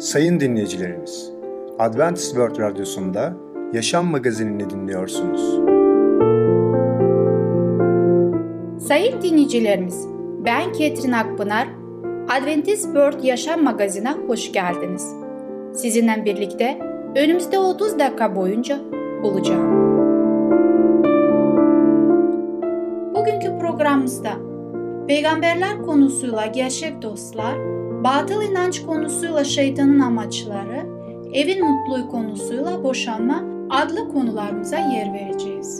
Sayın dinleyicilerimiz, Adventist World Radyosu'nda Yaşam Magazinini dinliyorsunuz. Sayın dinleyicilerimiz, ben Katherine Akpınar, Adventist World Yaşam Magazinine hoş geldiniz. Sizinle birlikte önümüzde 30 dakika boyunca olacağım. Bugünkü programımızda Peygamberler konusuyla Gerçek Dostlar, Batıl İnanç konusuyla Şeytanın Amaçları, Evin Mutluluğu konusuyla Boşanma adlı konularımıza yer vereceğiz.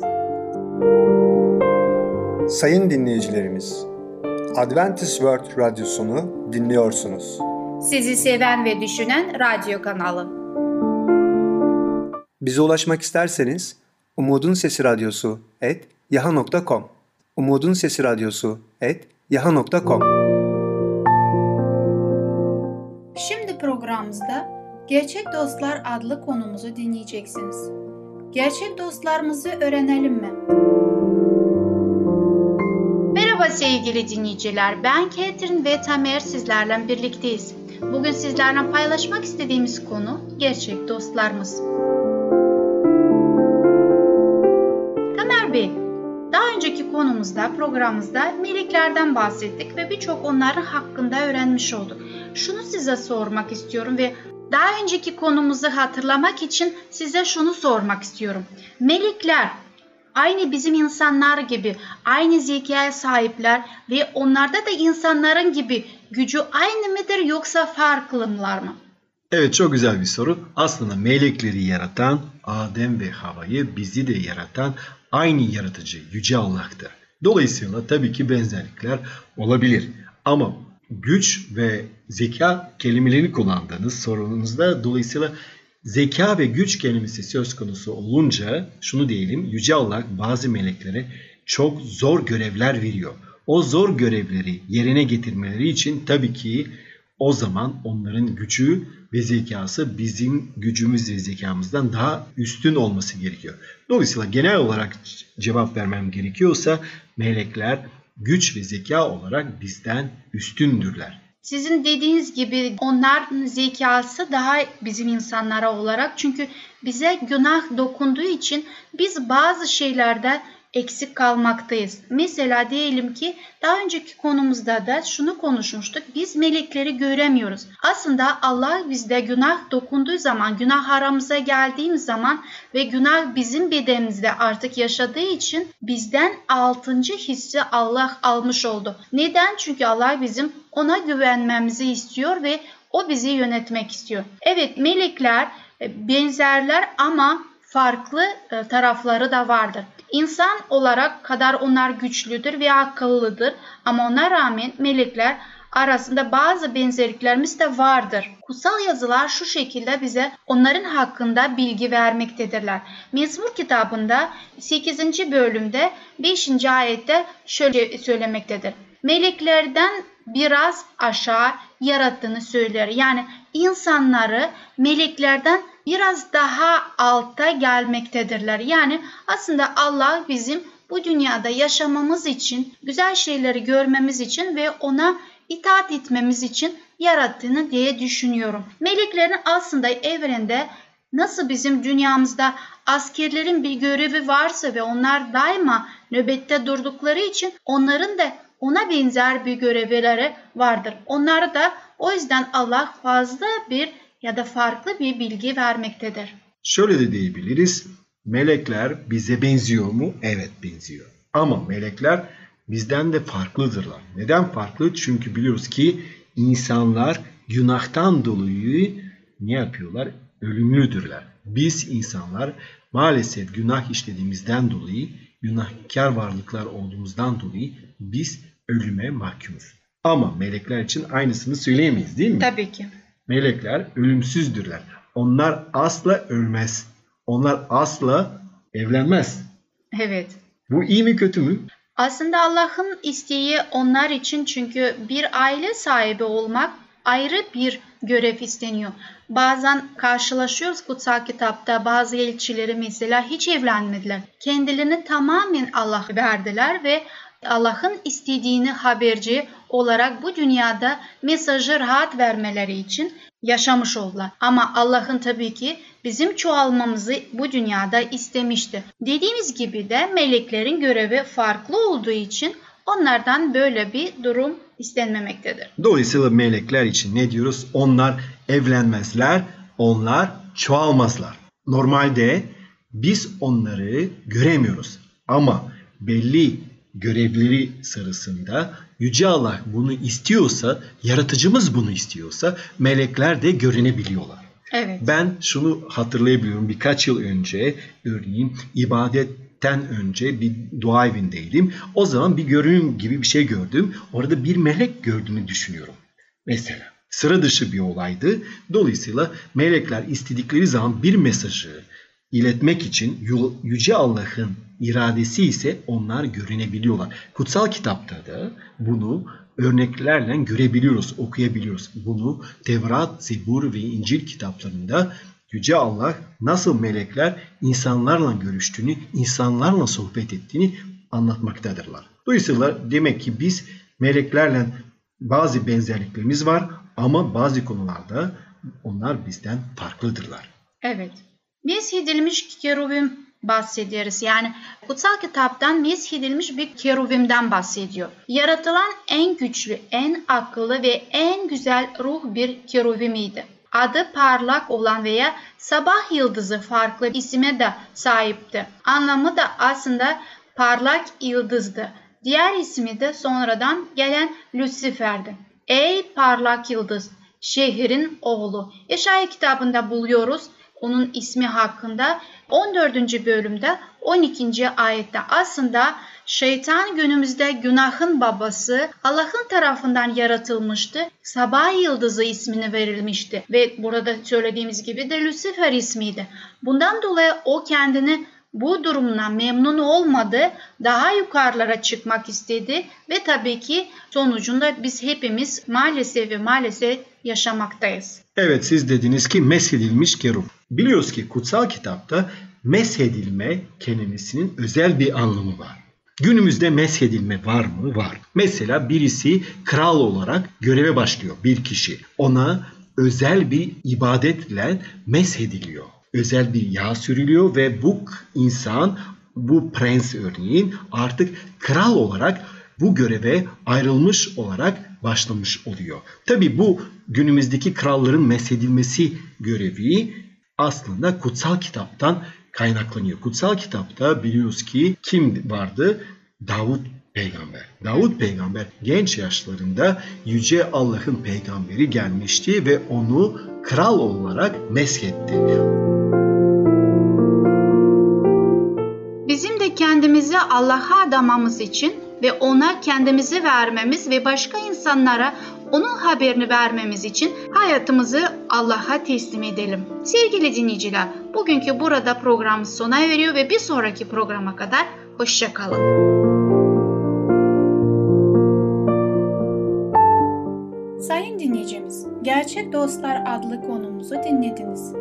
Sayın dinleyicilerimiz, Adventist World Radyosunu dinliyorsunuz. Sizi seven ve düşünen radyo kanalı. Bize ulaşmak isterseniz umudunsesiradyosu@yahoo.com umudunsesiradyosu@yahoo.com. Şimdi programımızda Gerçek Dostlar adlı konumuzu dinleyeceksiniz. Gerçek dostlarımızı öğrenelim mi? Merhaba sevgili dinleyiciler, ben Katherine ve Tamer sizlerle birlikteyiz. Bugün sizlerle paylaşmak istediğimiz konu gerçek dostlarımız. Tamer Bey, daha önceki konumuzda, programımızda meleklerden bahsettik ve birçok onların hakkında öğrenmiş olduk. Şunu size sormak istiyorum ve daha önceki konumuzu hatırlamak için size şunu sormak istiyorum. Melekler aynı bizim insanlar gibi aynı zekaya sahipler ve onlarda da insanların gibi gücü aynı mıdır yoksa farklılar mı? Evet, çok güzel bir soru. Aslında melekleri yaratan, Adem ve Havva'yı bizi de yaratan aynı yaratıcı Yüce Allah'tır. Dolayısıyla tabii ki benzerlikler olabilir ama güç ve zeka kelimelerini kullandığınız sorunuzda dolayısıyla zeka ve güç kelimesi söz konusu olunca şunu diyelim, Yüce Allah bazı meleklere çok zor görevler veriyor. O zor görevleri yerine getirmeleri için tabii ki o zaman onların gücü ve zekası bizim gücümüz ve zekamızdan daha üstün olması gerekiyor. Dolayısıyla genel olarak cevap vermem gerekiyorsa melekler güç ve zeka olarak bizden üstündürler. Sizin dediğiniz gibi onların zekası daha bizim insanlara olarak, çünkü bize günah dokunduğu için biz bazı şeylerde eksik kalmaktayız. Mesela diyelim ki daha önceki konumuzda da şunu konuşmuştuk. Biz melekleri göremiyoruz. Aslında Allah bizde günah dokunduğu zaman, günah aramıza geldiğimiz zaman ve günah bizim bedenimizde artık yaşadığı için bizden 6. hissi Allah almış oldu. Neden? Çünkü Allah bizim ona güvenmemizi istiyor ve o bizi yönetmek istiyor. Evet, melekler benzerler ama farklı tarafları da vardır. İnsan olarak kadar onlar güçlüdür ve akıllıdır ama ona rağmen melekler arasında bazı benzerliklerimiz de vardır. Kutsal yazılar şu şekilde bize onların hakkında bilgi vermektedirler. Mezmur kitabında 8. bölümde 5. ayette şöyle söylemektedir. Meleklerden biraz aşağı yarattığını söyler. Yani insanları meleklerden biraz daha alta gelmektedirler. Yani aslında Allah bizim bu dünyada yaşamamız için, güzel şeyleri görmemiz için ve ona itaat etmemiz için yarattığını diye düşünüyorum. Meleklerin aslında evrende nasıl bizim dünyamızda askerlerin bir görevi varsa ve onlar daima nöbette durdukları için onların da ona benzer bir görevleri vardır. Onlara da o yüzden Allah fazla bir ya da farklı bir bilgi vermektedir. Şöyle de diyebiliriz. Melekler bize benziyor mu? Evet, benziyor. Ama melekler bizden de farklıdırlar. Neden farklı? Çünkü biliyoruz ki insanlar günahtan dolayı ne yapıyorlar? Ölümlüdürler. Biz insanlar maalesef günah işlediğimizden dolayı, günahkar varlıklar olduğumuzdan dolayı biz ölüme mahkumuz. Ama melekler için aynısını söyleyemeyiz, değil mi? Tabii ki. Melekler ölümsüzdürler. Onlar asla ölmez. Onlar asla evlenmez. Evet. Bu iyi mi kötü mü? Aslında Allah'ın isteği onlar için, çünkü bir aile sahibi olmak ayrı bir görev isteniyor. Bazen karşılaşıyoruz kutsal kitapta bazı elçileri mesela hiç evlenmediler. Kendilerini tamamen Allah'a verdiler ve Allah'ın istediğini haberci olarak bu dünyada mesajı rahat vermeleri için yaşamış oldular. Ama Allah'ın tabii ki bizim çoğalmamızı bu dünyada istemişti. Dediğimiz gibi de meleklerin görevi farklı olduğu için onlardan böyle bir durum istenmemektedir. Dolayısıyla melekler için ne diyoruz? Onlar evlenmezler, onlar çoğalmazlar. Normalde biz onları göremiyoruz ama belli görevleri sırasında Yüce Allah bunu istiyorsa, yaratıcımız bunu istiyorsa melekler de görünebiliyorlar. Evet. Ben şunu hatırlayabiliyorum, birkaç yıl önce örneğin ibadetten önce bir dua evindeydim. O zaman bir görünüm gibi bir şey gördüm. Orada bir melek gördüğümü düşünüyorum. Mesela sıra dışı bir olaydı. Dolayısıyla melekler istedikleri zaman bir mesajı iletmek için Yüce Allah'ın iradesi ise onlar görünebiliyorlar. Kutsal kitapta da bunu örneklerle görebiliyoruz, okuyabiliyoruz. Bunu Tevrat, Zebur ve İncil kitaplarında Yüce Allah nasıl melekler insanlarla görüştüğünü, insanlarla sohbet ettiğini anlatmaktadırlar. Dolayısıyla demek ki biz meleklerle bazı benzerliklerimiz var ama bazı konularda onlar bizden farklıdırlar. Evet. Mezhedilmiş kerubim bahsederiz. Yani kutsal kitaptan mezhedilmiş bir kerubimden bahsediyor. Yaratılan en güçlü, en akıllı ve en güzel ruh bir kerubimiydi. Adı parlak olan veya sabah yıldızı farklı isime de sahipti. Anlamı da aslında parlak yıldızdı. Diğer ismi de sonradan gelen Lucifer'di. Ey parlak yıldız, şehrin oğlu. İşaya kitabında buluyoruz. Onun ismi hakkında 14. bölümde 12. ayette aslında şeytan günümüzde günahın babası Allah'ın tarafından yaratılmıştı. Sabah yıldızı ismini verilmişti ve burada söylediğimiz gibi de Lucifer ismiydi. Bundan dolayı o kendini bu durumdan memnun olmadı, daha yukarılara çıkmak istedi ve tabii ki sonucunda biz hepimiz maalesef ve maalesef yaşamaktayız. Evet, siz dediniz ki meshedilmiş kerub. Biliyoruz ki kutsal kitapta meshedilme kelimesinin özel bir anlamı var. Günümüzde meshedilme var mı? Var. Mesela birisi kral olarak göreve başlıyor bir kişi. Ona özel bir ibadetle meshediliyor. Özel bir yağ sürülüyor ve bu insan, bu prens örneğin artık kral olarak bu göreve ayrılmış olarak başlamış oluyor. Tabii bu günümüzdeki kralların meshedilmesi görevi aslında kutsal kitaptan kaynaklanıyor. Kutsal kitapta biliyoruz ki kim vardı? Davut peygamber. Davut peygamber genç yaşlarında Yüce Allah'ın peygamberi gelmişti ve onu kral olarak meshetti. Bizim de kendimizi Allah'a adamamız için ve ona kendimizi vermemiz ve başka insanlara onun haberini vermemiz için hayatımızı Allah'a teslim edelim. Sevgili dinleyiciler, bugünkü burada programımız sona eriyor ve bir sonraki programa kadar hoşça kalın. Sayın dinleyicimiz, Gerçek Dostlar adlı konumuzu dinlediniz.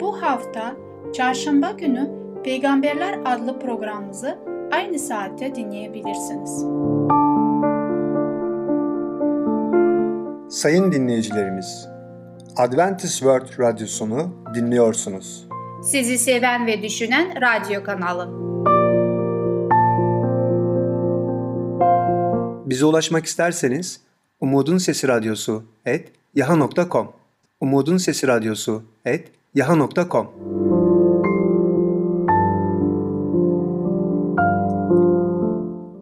Bu hafta Çarşamba günü Peygamberler adlı programımızı aynı saatte dinleyebilirsiniz. Sayın dinleyicilerimiz, Adventist World Radyosunu dinliyorsunuz. Sizi seven ve düşünen radyo kanalı. Bize ulaşmak isterseniz Umudun Sesi Radyosu @yaha.com Umudun Sesi Radyosu @yaha.com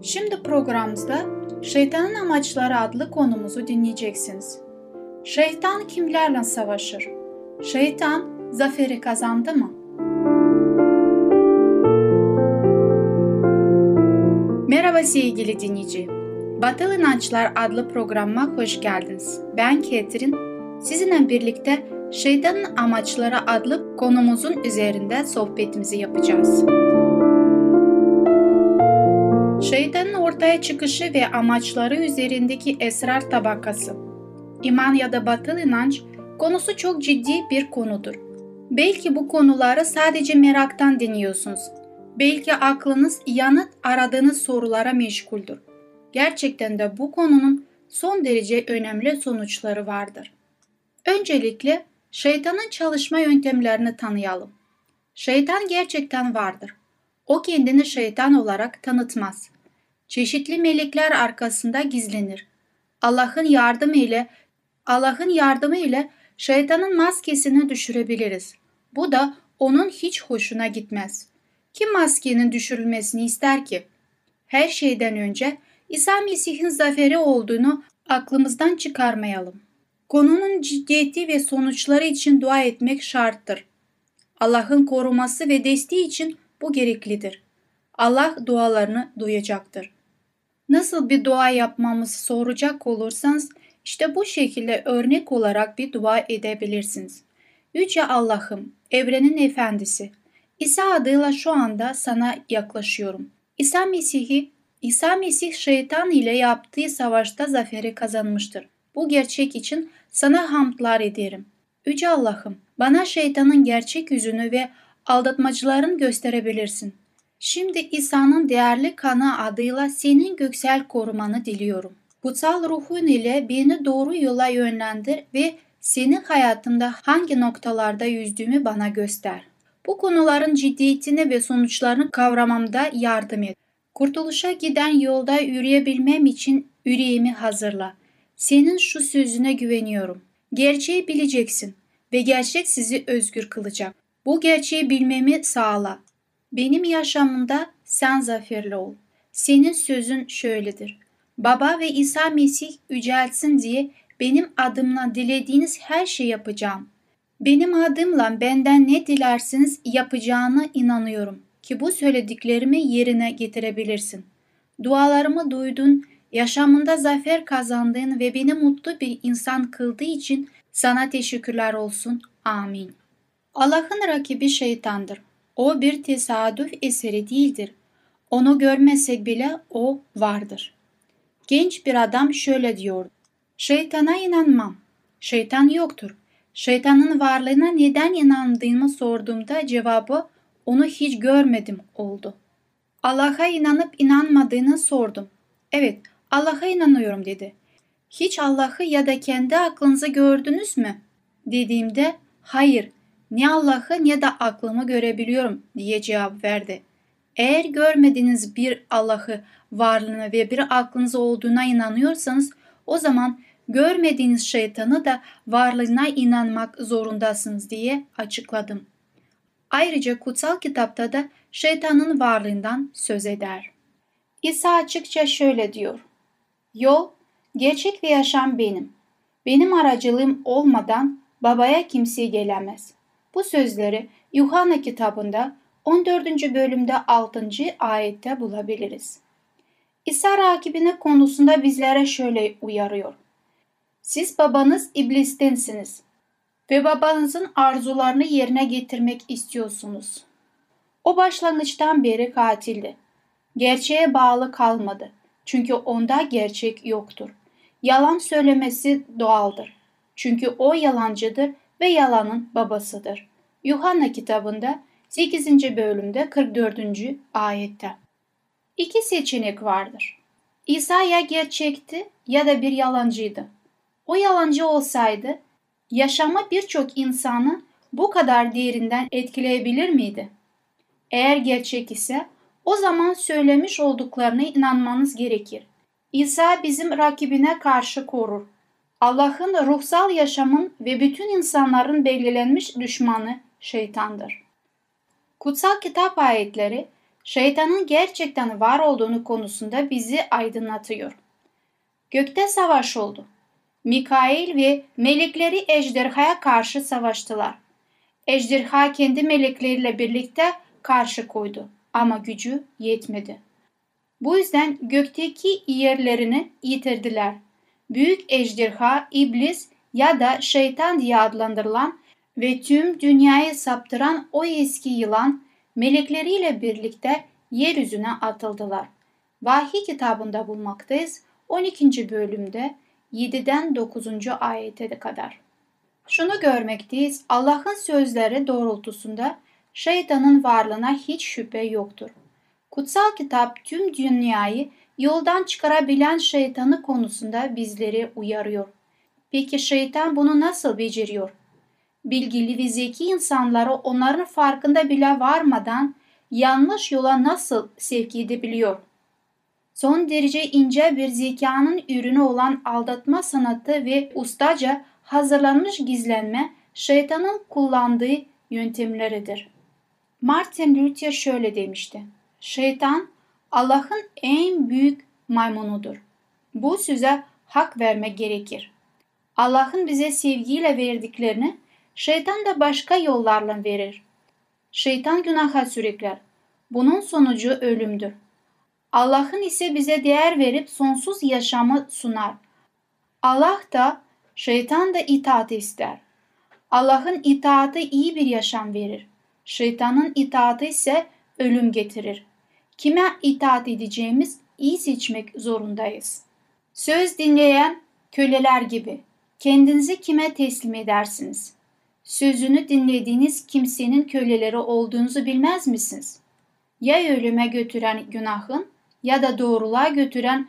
Şimdi programımızda Şeytanın Amaçları adlı konumuzu dinleyeceksiniz. Şeytan kimlerle savaşır? Şeytan zaferi kazandı mı? Merhaba sevgili dinleyici. Batıl İnançlar adlı programa hoş geldiniz. Ben Katherine. Sizinle birlikte Şeytanın Amaçları adlı konumuzun üzerinde sohbetimizi yapacağız. Şeytanın ortaya çıkışı ve amaçları üzerindeki esrar tabakası. İman ya da batıl inanç konusu çok ciddi bir konudur. Belki bu konuları sadece meraktan dinliyorsunuz. Belki aklınız yanıt aradığınız sorulara meşguldür. Gerçekten de bu konunun son derece önemli sonuçları vardır. Öncelikle şeytanın çalışma yöntemlerini tanıyalım. Şeytan gerçekten vardır. O kendini şeytan olarak tanıtmaz. Çeşitli melekler arkasında gizlenir. Allah'ın yardımı ile şeytanın maskesini düşürebiliriz. Bu da onun hiç hoşuna gitmez. Kim maskenin düşürülmesini ister ki? Her şeyden önce İsa Mesih'in zaferi olduğunu aklımızdan çıkarmayalım. Konunun ciddiyeti ve sonuçları için dua etmek şarttır. Allah'ın koruması ve desteği için bu gereklidir. Allah dualarını duyacaktır. Nasıl bir dua yapmamızı soracak olursanız, işte bu şekilde örnek olarak bir dua edebilirsiniz. Yüce Allah'ım, evrenin efendisi, İsa adıyla şu anda sana yaklaşıyorum. İsa Mesih şeytan ile yaptığı savaşta zaferi kazanmıştır. Bu gerçek için sana hamdlar ederim. Yüce Allah'ım, bana şeytanın gerçek yüzünü ve aldatmacılarını gösterebilirsin. Şimdi İsa'nın değerli kanı adıyla senin göksel korumanı diliyorum. Kutsal ruhun ile beni doğru yola yönlendir ve senin hayatımda hangi noktalarda yüzdüğümü bana göster. Bu konuların ciddiyetini ve sonuçlarını kavramamda yardım et. Kurtuluşa giden yolda yürüyebilmem için yüreğimi hazırla. Senin şu sözüne güveniyorum. Gerçeği bileceksin ve gerçek sizi özgür kılacak. Bu gerçeği bilmemi sağla. Benim yaşamımda sen zaferli ol. Senin sözün şöyledir. Baba ve İsa Mesih yücelsin diye benim adımla dilediğiniz her şeyi yapacağım. Benim adımla benden ne dilersiniz yapacağına inanıyorum ki bu söylediklerimi yerine getirebilirsin. Dualarımı duydun, yaşamında zafer kazandığın ve beni mutlu bir insan kıldığı için sana teşekkürler olsun. Amin. Allah'ın rakibi şeytandır. O bir tesadüf eseri değildir. Onu görmesek bile o vardır. Genç bir adam şöyle diyordu. Şeytana inanmam. Şeytan yoktur. Şeytanın varlığına neden inandığımı sorduğumda cevabı onu hiç görmedim oldu. Allah'a inanıp inanmadığını sordum. Evet, Allah'a inanıyorum dedi. Hiç Allah'ı ya da kendi aklınızı gördünüz mü? Dediğimde hayır, ne Allah'ı ne de aklımı görebiliyorum diye cevap verdi. Eğer görmediğiniz bir Allah'ı varlığına ve bir aklınız olduğuna inanıyorsanız o zaman görmediğiniz şeytanı da varlığına inanmak zorundasınız diye açıkladım. Ayrıca kutsal kitapta da şeytanın varlığından söz eder. İsa açıkça şöyle diyor. Yol, gerçek ve yaşam benim. Benim aracılığım olmadan babaya kimse gelemez. Bu sözleri Yuhanna kitabında 14. bölümde 6. ayette bulabiliriz. İsa rakibine konusunda bizlere şöyle uyarıyor. Siz babanız iblistensiniz ve babanızın arzularını yerine getirmek istiyorsunuz. O başlangıçtan beri katildi. Gerçeğe bağlı kalmadı. Çünkü onda gerçek yoktur. Yalan söylemesi doğaldır. Çünkü o yalancıdır ve yalanın babasıdır. Yuhanna kitabında 8. bölümde 44. ayette. İki seçenek vardır. İsa ya gerçekti ya da bir yalancıydı. O yalancı olsaydı yaşama birçok insanı bu kadar derinden etkileyebilir miydi? Eğer gerçek ise o zaman söylemiş olduklarına inanmanız gerekir. İsa bizim rakibine karşı korur. Allah'ın ruhsal yaşamın ve bütün insanların belirlenmiş düşmanı şeytandır. Kutsal kitap ayetleri şeytanın gerçekten var olduğunu konusunda bizi aydınlatıyor. Gökte savaş oldu. Mikail ve melekleri ejderhaya karşı savaştılar. Ejderha kendi melekleriyle birlikte karşı koydu ama gücü yetmedi. Bu yüzden gökteki yerlerini yitirdiler. Büyük ejderha, iblis ya da şeytan diye adlandırılan ve tüm dünyayı saptıran o eski yılan melekleriyle birlikte yeryüzüne atıldılar. Vahiy kitabında bulmaktayız 12. bölümde 7'den 9. ayete kadar. Şunu görmekteyiz, Allah'ın sözleri doğrultusunda şeytanın varlığına hiç şüphe yoktur. Kutsal kitap tüm dünyayı yoldan çıkarabilen şeytanı konusunda bizleri uyarıyor. Peki şeytan bunu nasıl beceriyor? Bilgili ve zeki insanları onların farkında bile varmadan yanlış yola nasıl sevk edebiliyor? Son derece ince bir zekanın ürünü olan aldatma sanatı ve ustaca hazırlanmış gizlenme şeytanın kullandığı yöntemleridir. Martin Luther şöyle demişti: "Şeytan Allah'ın en büyük maymunudur." Bu söze hak vermek gerekir. Allah'ın bize sevgiyle verdiklerini şeytan da başka yollarla verir. Şeytan günaha sürükler. Bunun sonucu ölümdür. Allah'ın ise bize değer verip sonsuz yaşamı sunar. Allah da şeytan da itaat ister. Allah'ın itaati iyi bir yaşam verir. Şeytanın itaati ise ölüm getirir. Kime itaat edeceğimiz iyi seçmek zorundayız. Söz dinleyen köleler gibi kendinizi kime teslim edersiniz? Sözünü dinlediğiniz kimsenin köleleri olduğunuzu bilmez misiniz? Ya ölüme götüren günahın ya da doğruluğa götüren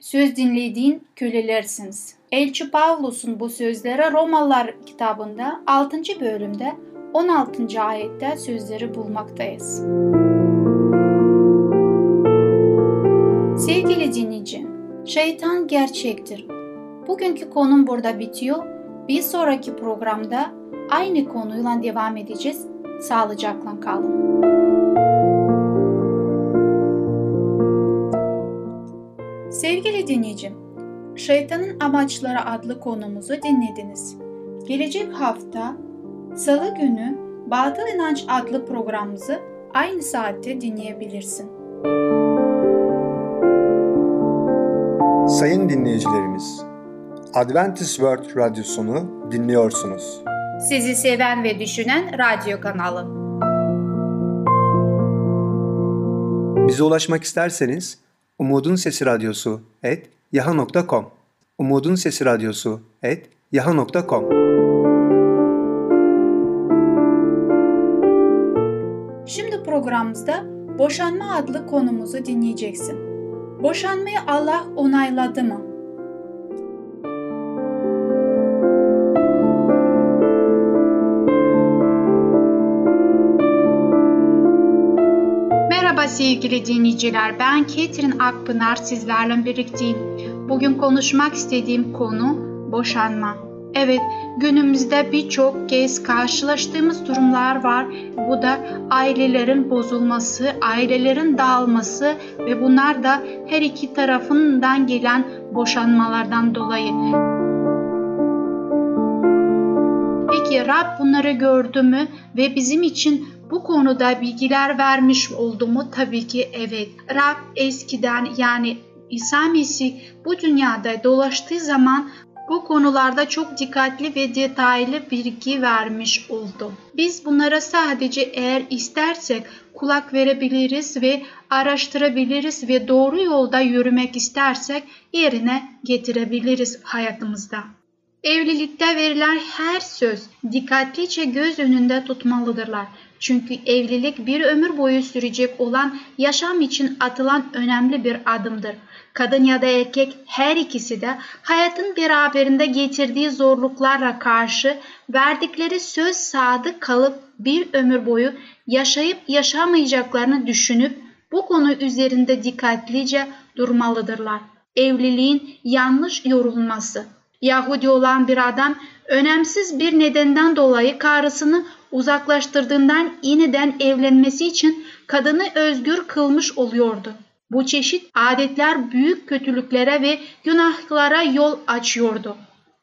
söz dinlediğin kölelersiniz. Elçi Pavlus'un bu sözleri Romalılar kitabında 6. bölümde 16. ayette sözleri bulmaktayız. Sevgili dinleyici, şeytan gerçektir. Bugünkü konum burada bitiyor. Bir sonraki programda aynı konuyla devam edeceğiz. Sağlıcakla kalın. Sevgili dinleyicim, Şeytanın Amaçları adlı konumuzu dinlediniz. Gelecek hafta Salı günü Batıl İnanç adlı programımızı aynı saatte dinleyebilirsin. Sayın dinleyicilerimiz, Adventist World Radyosunu dinliyorsunuz. Sizi seven ve düşünen radyo kanalı. Bize ulaşmak isterseniz umudunsesiradyosu@yahoo.com umudunsesiradyosu@yahoo.com Şimdi programımızda Boşanma adlı konumuzu dinleyeceksin. Boşanmayı Allah onayladı mı? Sevgili dinleyiciler, ben Katherine Akpınar sizlerle birlikteyim. Bugün konuşmak istediğim konu boşanma. Evet, günümüzde birçok kez karşılaştığımız durumlar var. Bu da ailelerin bozulması, ailelerin dağılması ve bunlar da her iki tarafından gelen boşanmalardan dolayı. Peki Rab bunları gördü mü ve bizim için bu konuda bilgiler vermiş oldu mu? Tabii ki evet. Rab eskiden, yani İsa Mesih bu dünyada dolaştığı zaman bu konularda çok dikkatli ve detaylı bilgi vermiş oldu. Biz bunlara sadece eğer istersek kulak verebiliriz ve araştırabiliriz ve doğru yolda yürümek istersek yerine getirebiliriz hayatımızda. Evlilikte verilen her söz dikkatlice göz önünde tutmalıdırlar. Çünkü evlilik bir ömür boyu sürecek olan yaşam için atılan önemli bir adımdır. Kadın ya da erkek her ikisi de hayatın beraberinde getirdiği zorluklarla karşı verdikleri söz sadık kalıp bir ömür boyu yaşayıp yaşamayacaklarını düşünüp bu konu üzerinde dikkatlice durmalıdırlar. Evliliğin yanlış yorulması. Yahudi olan bir adam önemsiz bir nedenden dolayı karısını uzaklaştırdığından yeniden evlenmesi için kadını özgür kılmış oluyordu. Bu çeşit adetler büyük kötülüklere ve günahlara yol açıyordu.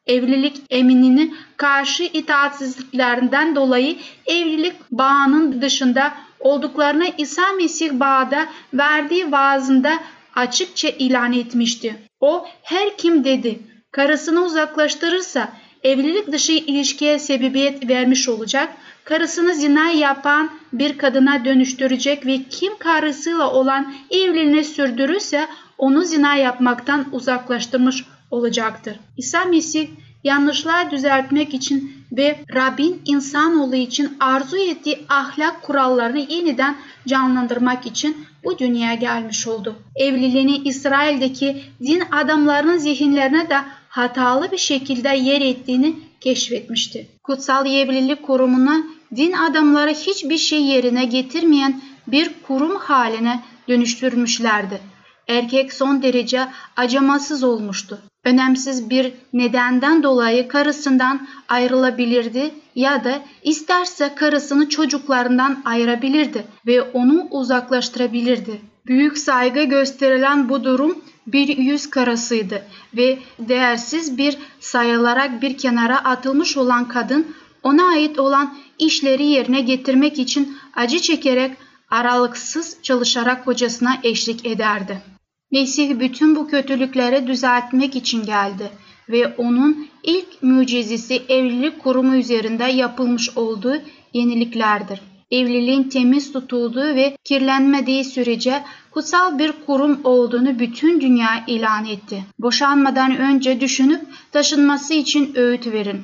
Evlilik eminini karşı itaatsizliklerinden dolayı evlilik bağının dışında olduklarını İsa Mesih bağda verdiği vaazında açıkça ilan etmişti. O her kim dedi karısını uzaklaştırırsa evlilik dışı ilişkiye sebebiyet vermiş olacak, karısını zina yapan bir kadına dönüştürecek ve kim karısıyla olan evliliğini sürdürürse onu zina yapmaktan uzaklaştırmış olacaktır. İsa Mesih yanlışlar düzeltmek için ve Rabbin insanoğlu için arzu ettiği ahlak kurallarını yeniden canlandırmak için bu dünyaya gelmiş oldu. Evliliğini İsrail'deki din adamlarının zihinlerine de hatalı bir şekilde yer ettiğini keşfetmişti. Kutsal Evlilik Kurumu'na din adamları hiçbir şey yerine getirmeyen bir kurum haline dönüştürmüşlerdi. Erkek son derece acımasız olmuştu. Önemsiz bir nedenden dolayı karısından ayrılabilirdi ya da isterse karısını çocuklarından ayırabilirdi ve onu uzaklaştırabilirdi. Büyük saygı gösterilen bu durum bir yüz karasıydı ve değersiz bir sayılarak bir kenara atılmış olan kadın ona ait olan işleri yerine getirmek için acı çekerek aralıksız çalışarak kocasına eşlik ederdi. Mesih bütün bu kötülükleri düzeltmek için geldi ve onun ilk mucizesi evlilik kurumu üzerinde yapılmış olduğu yeniliklerdir. Evliliğin temiz tutulduğu ve kirlenmediği sürece kutsal bir kurum olduğunu bütün dünya ilan etti. Boşanmadan önce düşünüp taşınması için öğüt verin.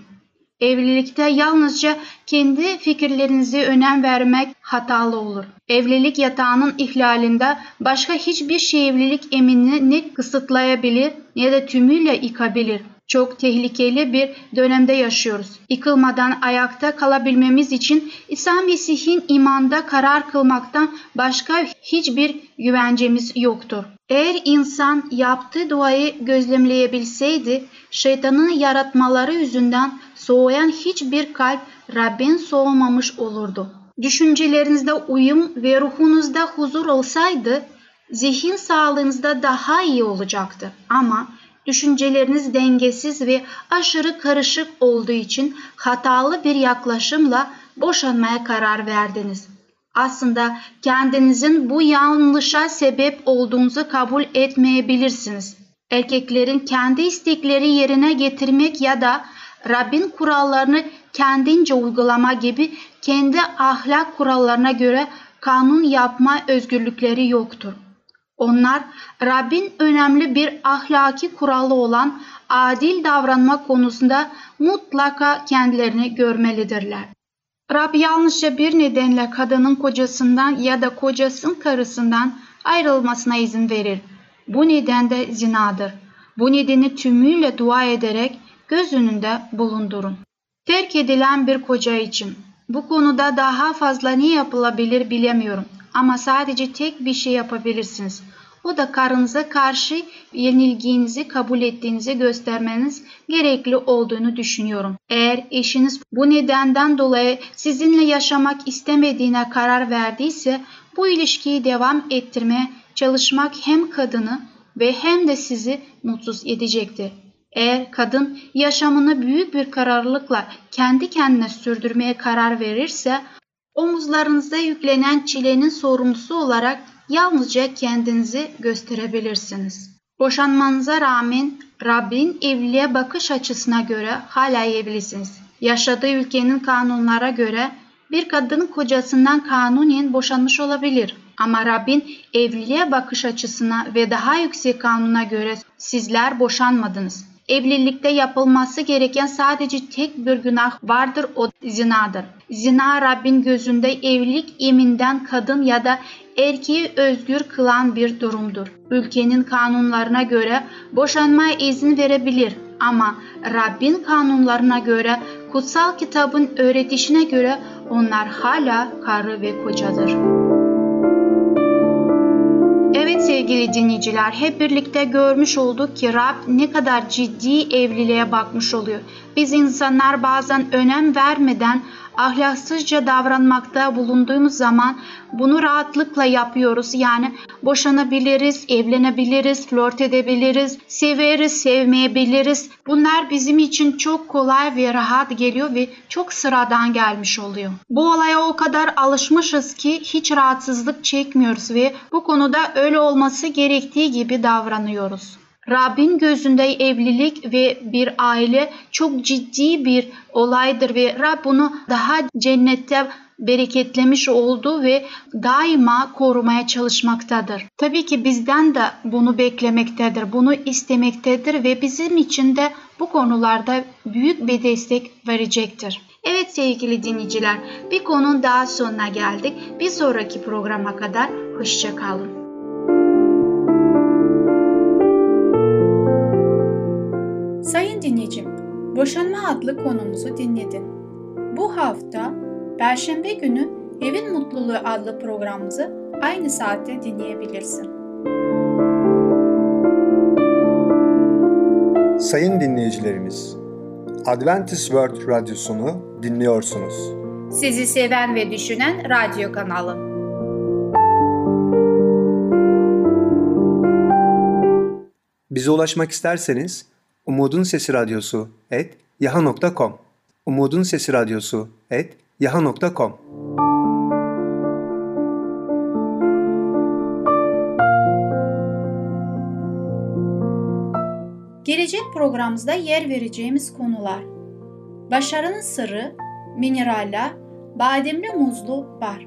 Evlilikte yalnızca kendi fikirlerinize önem vermek hatalı olur. Evlilik yatağının ihlalinde başka hiçbir şey evlilik eminini ne kısıtlayabilir ne de tümüyle yıkabilir. Çok tehlikeli bir dönemde yaşıyoruz. Yıkılmadan ayakta kalabilmemiz için İsa Mesih'in imanda karar kılmaktan başka hiçbir güvencemiz yoktur. Eğer insan yaptığı duayı gözlemleyebilseydi, şeytanın yaratmaları yüzünden soğuyan hiçbir kalp Rabbin soğumamış olurdu. Düşüncelerinizde uyum ve ruhunuzda huzur olsaydı, zihin sağlığınızda daha iyi olacaktı. Ama düşünceleriniz dengesiz ve aşırı karışık olduğu için hatalı bir yaklaşımla boşanmaya karar verdiniz. Aslında kendinizin bu yanlışa sebep olduğunuzu kabul etmeyebilirsiniz. Erkeklerin kendi istekleri yerine getirmek ya da Rabbin kurallarını kendince uygulama gibi kendi ahlak kurallarına göre kanun yapma özgürlükleri yoktur. Onlar Rabbin önemli bir ahlaki kuralı olan adil davranma konusunda mutlaka kendilerini görmelidirler. Rab yalnızca bir nedenle kadının kocasından ya da kocasının karısından ayrılmasına izin verir. Bu neden de zinadır. Bu nedeni tümüyle dua ederek göz önünde bulundurun. Terk edilen bir koca için. Bu konuda daha fazla ne yapılabilir bilemiyorum. Ama sadece tek bir şey yapabilirsiniz. O da karınıza karşı yenilginizi kabul ettiğinizi göstermeniz gerekli olduğunu düşünüyorum. Eğer eşiniz bu nedenden dolayı sizinle yaşamak istemediğine karar verdiyse, bu ilişkiyi devam ettirmeye çalışmak hem kadını ve hem de sizi mutsuz edecektir. Eğer kadın yaşamını büyük bir kararlılıkla kendi kendine sürdürmeye karar verirse, omuzlarınıza yüklenen çilenin sorumlusu olarak yalnızca kendinizi gösterebilirsiniz. Boşanmanıza rağmen Rabbin evliliğe bakış açısına göre hala evlisiniz. Yaşadığı ülkenin kanunlara göre bir kadının kocasından kanunen boşanmış olabilir. Ama Rabbin evliliğe bakış açısına ve daha yüksek kanuna göre sizler boşanmadınız. Evlilikte yapılması gereken sadece tek bir günah vardır, o zinadır. Zina Rabbin gözünde evlilik yeminden kadın ya da erkeği özgür kılan bir durumdur. Ülkenin kanunlarına göre boşanmaya izin verebilir ama Rabbin kanunlarına göre, kutsal kitabın öğretişine göre onlar hala karı ve kocadır. Sevgili dinleyiciler, hep birlikte görmüş olduk ki Rab ne kadar ciddi evliliğe bakmış oluyor. Biz insanlar bazen önem vermeden ahlaksızca davranmakta bulunduğumuz zaman bunu rahatlıkla yapıyoruz. Yani boşanabiliriz, evlenebiliriz, flört edebiliriz, severiz, sevmeyebiliriz. Bunlar bizim için çok kolay ve rahat geliyor ve çok sıradan gelmiş oluyor. Bu olaya o kadar alışmışız ki hiç rahatsızlık çekmiyoruz ve bu konuda öyle olması gerektiği gibi davranıyoruz. Rabbin gözünde evlilik ve bir aile çok ciddi bir olaydır ve Rab bunu daha cennette bereketlemiş oldu ve daima korumaya çalışmaktadır. Tabii ki bizden de bunu beklemektedir, bunu istemektedir ve bizim için de bu konularda büyük bir destek verecektir. Evet sevgili dinleyiciler, bir konunun daha sonuna geldik. Bir sonraki programa kadar hoşça kalın. Sayın dinleyicim, Boşanma adlı konumuzu dinledin. Bu hafta Perşembe günü Evin Mutluluğu adlı programımızı aynı saatte dinleyebilirsin. Sayın dinleyicilerimiz, Adventist World Radyosunu dinliyorsunuz. Sizi seven ve düşünen radyo kanalı. Bize ulaşmak isterseniz Umudun Sesi Radyosu @yaha.com Umudun Sesi Radyosu @yaha.com Gelecek programımızda yer vereceğimiz konular: Başarının sırrı, mineralla, bademli muzlu bar.